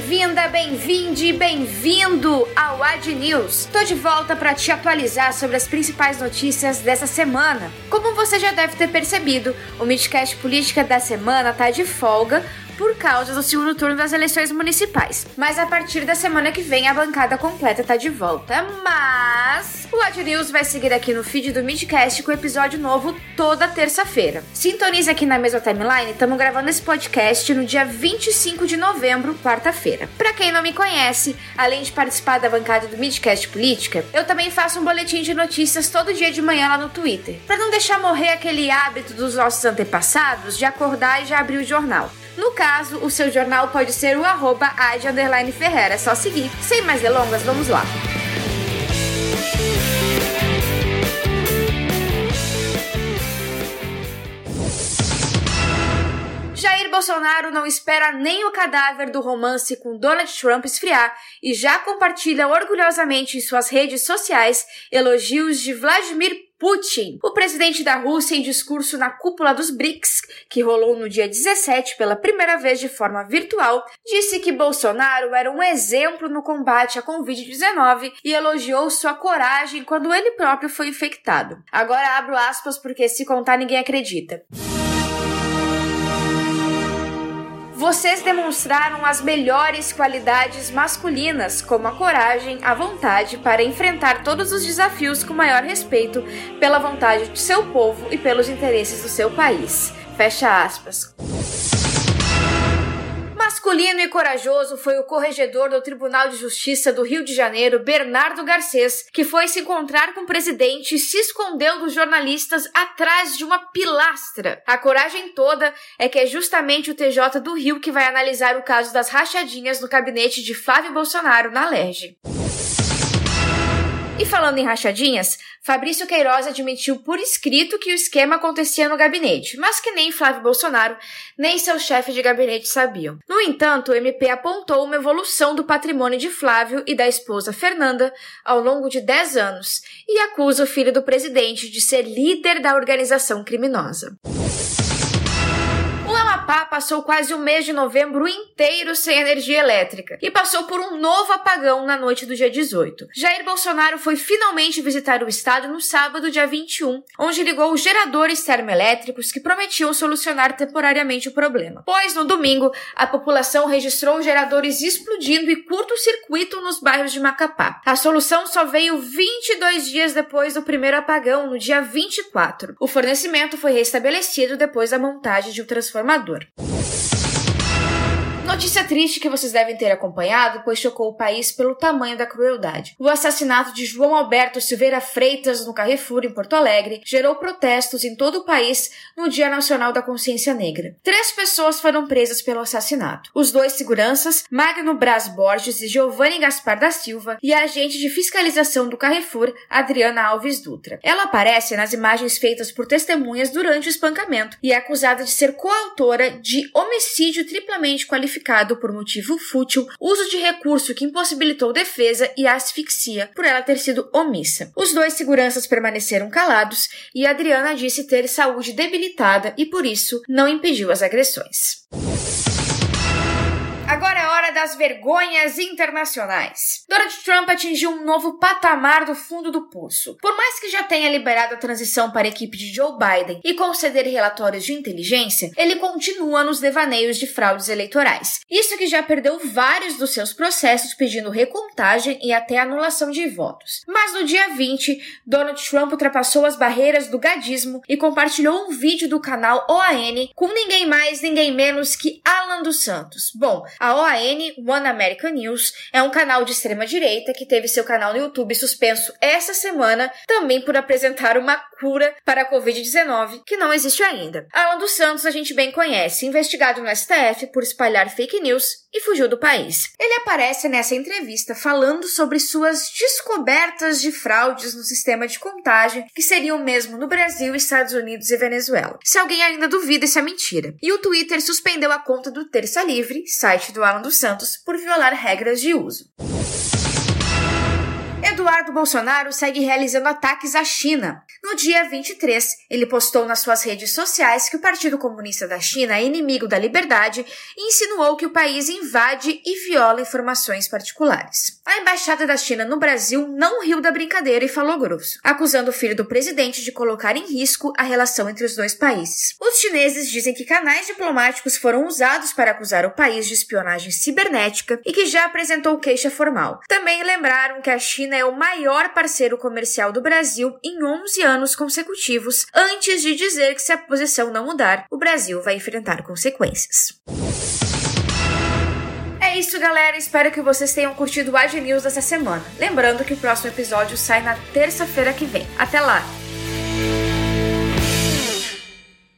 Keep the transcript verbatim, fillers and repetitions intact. Bem-vinda, bem-vinde e bem-vindo ao AdyNews. Tô de volta para te atualizar sobre as principais notícias dessa semana. Como você já deve ter percebido, o Midcast Política da semana tá de folga por causa do segundo turno das eleições municipais. Mas a partir da semana que vem a bancada completa tá de volta. Mas o AdyNews vai seguir aqui no feed do Midcast com episódio novo toda terça-feira. Sintoniza aqui na mesma timeline, estamos gravando esse podcast no dia vinte e cinco de novembro, quarta-feira. Pra quem não me conhece, além de participar da bancada do Midcast Política, eu também faço um boletim de notícias todo dia de manhã lá no Twitter, pra não deixar morrer aquele hábito dos nossos antepassados de acordar e já abrir o jornal. No caso, o seu jornal pode ser o arroba ad_ferreira, é só seguir. Sem mais delongas, vamos lá. Jair Bolsonaro não espera nem o cadáver do romance com Donald Trump esfriar e já compartilha orgulhosamente em suas redes sociais elogios de Vladimir Putin. Putin, o presidente da Rússia, em discurso na cúpula dos BRICS, que rolou no dia dezessete pela primeira vez de forma virtual, disse que Bolsonaro era um exemplo no combate à covid dezenove e elogiou sua coragem quando ele próprio foi infectado. Agora abro aspas porque se contar ninguém acredita. Vocês demonstraram as melhores qualidades masculinas, como a coragem, a vontade para enfrentar todos os desafios com maior respeito pela vontade de seu povo e pelos interesses do seu país. Fecha aspas. Masculino e corajoso foi o corregedor do Tribunal de Justiça do Rio de Janeiro, Bernardo Garcês, que foi se encontrar com o presidente e se escondeu dos jornalistas atrás de uma pilastra. A coragem toda é que é justamente o T J do Rio que vai analisar o caso das rachadinhas no gabinete de Flávio Bolsonaro na Lerge. E falando em rachadinhas, Fabrício Queiroz admitiu por escrito que o esquema acontecia no gabinete, mas que nem Flávio Bolsonaro nem seu chefe de gabinete sabiam. No entanto, o M P apontou uma evolução do patrimônio de Flávio e da esposa Fernanda ao longo de dez anos e acusa o filho do presidente de ser líder da organização criminosa. Macapá passou quase o mês de novembro inteiro sem energia elétrica e passou por um novo apagão na noite do dia dezoito. Jair Bolsonaro foi finalmente visitar o estado no sábado, dia vinte e um, onde ligou os geradores termoelétricos que prometiam solucionar temporariamente o problema. Pois, no domingo, a população registrou geradores explodindo e curto-circuito nos bairros de Macapá. A solução só veio vinte e dois dias depois do primeiro apagão, no dia vinte e quatro. O fornecimento foi restabelecido depois da montagem de um transformador. Notícia triste que vocês devem ter acompanhado, pois chocou o país pelo tamanho da crueldade. O assassinato de João Alberto Silveira Freitas no Carrefour, em Porto Alegre, gerou protestos em todo o país no Dia Nacional da Consciência Negra. Três pessoas foram presas pelo assassinato. Os dois seguranças, Magno Brás Borges e Giovanni Gaspar da Silva, e a agente de fiscalização do Carrefour, Adriana Alves Dutra. Ela aparece nas imagens feitas por testemunhas durante o espancamento e é acusada de ser coautora de homicídio triplamente qualificado por motivo fútil, uso de recurso que impossibilitou defesa e asfixia por ela ter sido omissa. Os dois seguranças permaneceram calados e Adriana disse ter saúde debilitada e, por isso, não impediu as agressões. Agora é hora das vergonhas internacionais. Donald Trump atingiu um novo patamar do fundo do poço. Por mais que já tenha liberado a transição para a equipe de Joe Biden e conceder relatórios de inteligência, ele continua nos devaneios de fraudes eleitorais. Isso que já perdeu vários dos seus processos pedindo recontagem e até anulação de votos. Mas no dia vinte, Donald Trump ultrapassou as barreiras do gadismo e compartilhou um vídeo do canal O A N com ninguém mais, ninguém menos que Allan dos Santos. Bom, a O A N, One American News, é um canal de extrema-direita que teve seu canal no YouTube suspenso essa semana, também por apresentar uma cura para a covid dezenove, que não existe ainda. Allan dos Santos a gente bem conhece, investigado no S T F por espalhar fake news e fugiu do país. Ele aparece nessa entrevista falando sobre suas descobertas de fraudes no sistema de contagem, que seriam mesmo no Brasil, Estados Unidos e Venezuela. Se alguém ainda duvida, isso é mentira. E o Twitter suspendeu a conta do Terça Livre, site do Allan dos Santos, por violar regras de uso. Eduardo Bolsonaro segue realizando ataques à China. No dia vinte e três, ele postou nas suas redes sociais que o Partido Comunista da China é inimigo da liberdade e insinuou que o país invade e viola informações particulares. A Embaixada da China no Brasil não riu da brincadeira e falou grosso, acusando o filho do presidente de colocar em risco a relação entre os dois países. Os chineses dizem que canais diplomáticos foram usados para acusar o país de espionagem cibernética e que já apresentou queixa formal. Também lembraram que a China é o maior parceiro comercial do Brasil em onze anos consecutivos, antes de dizer que se a posição não mudar, o Brasil vai enfrentar consequências. É isso, galera. Espero que vocês tenham curtido o AdyNews dessa semana. Lembrando que o próximo episódio sai na terça-feira que vem. Até lá!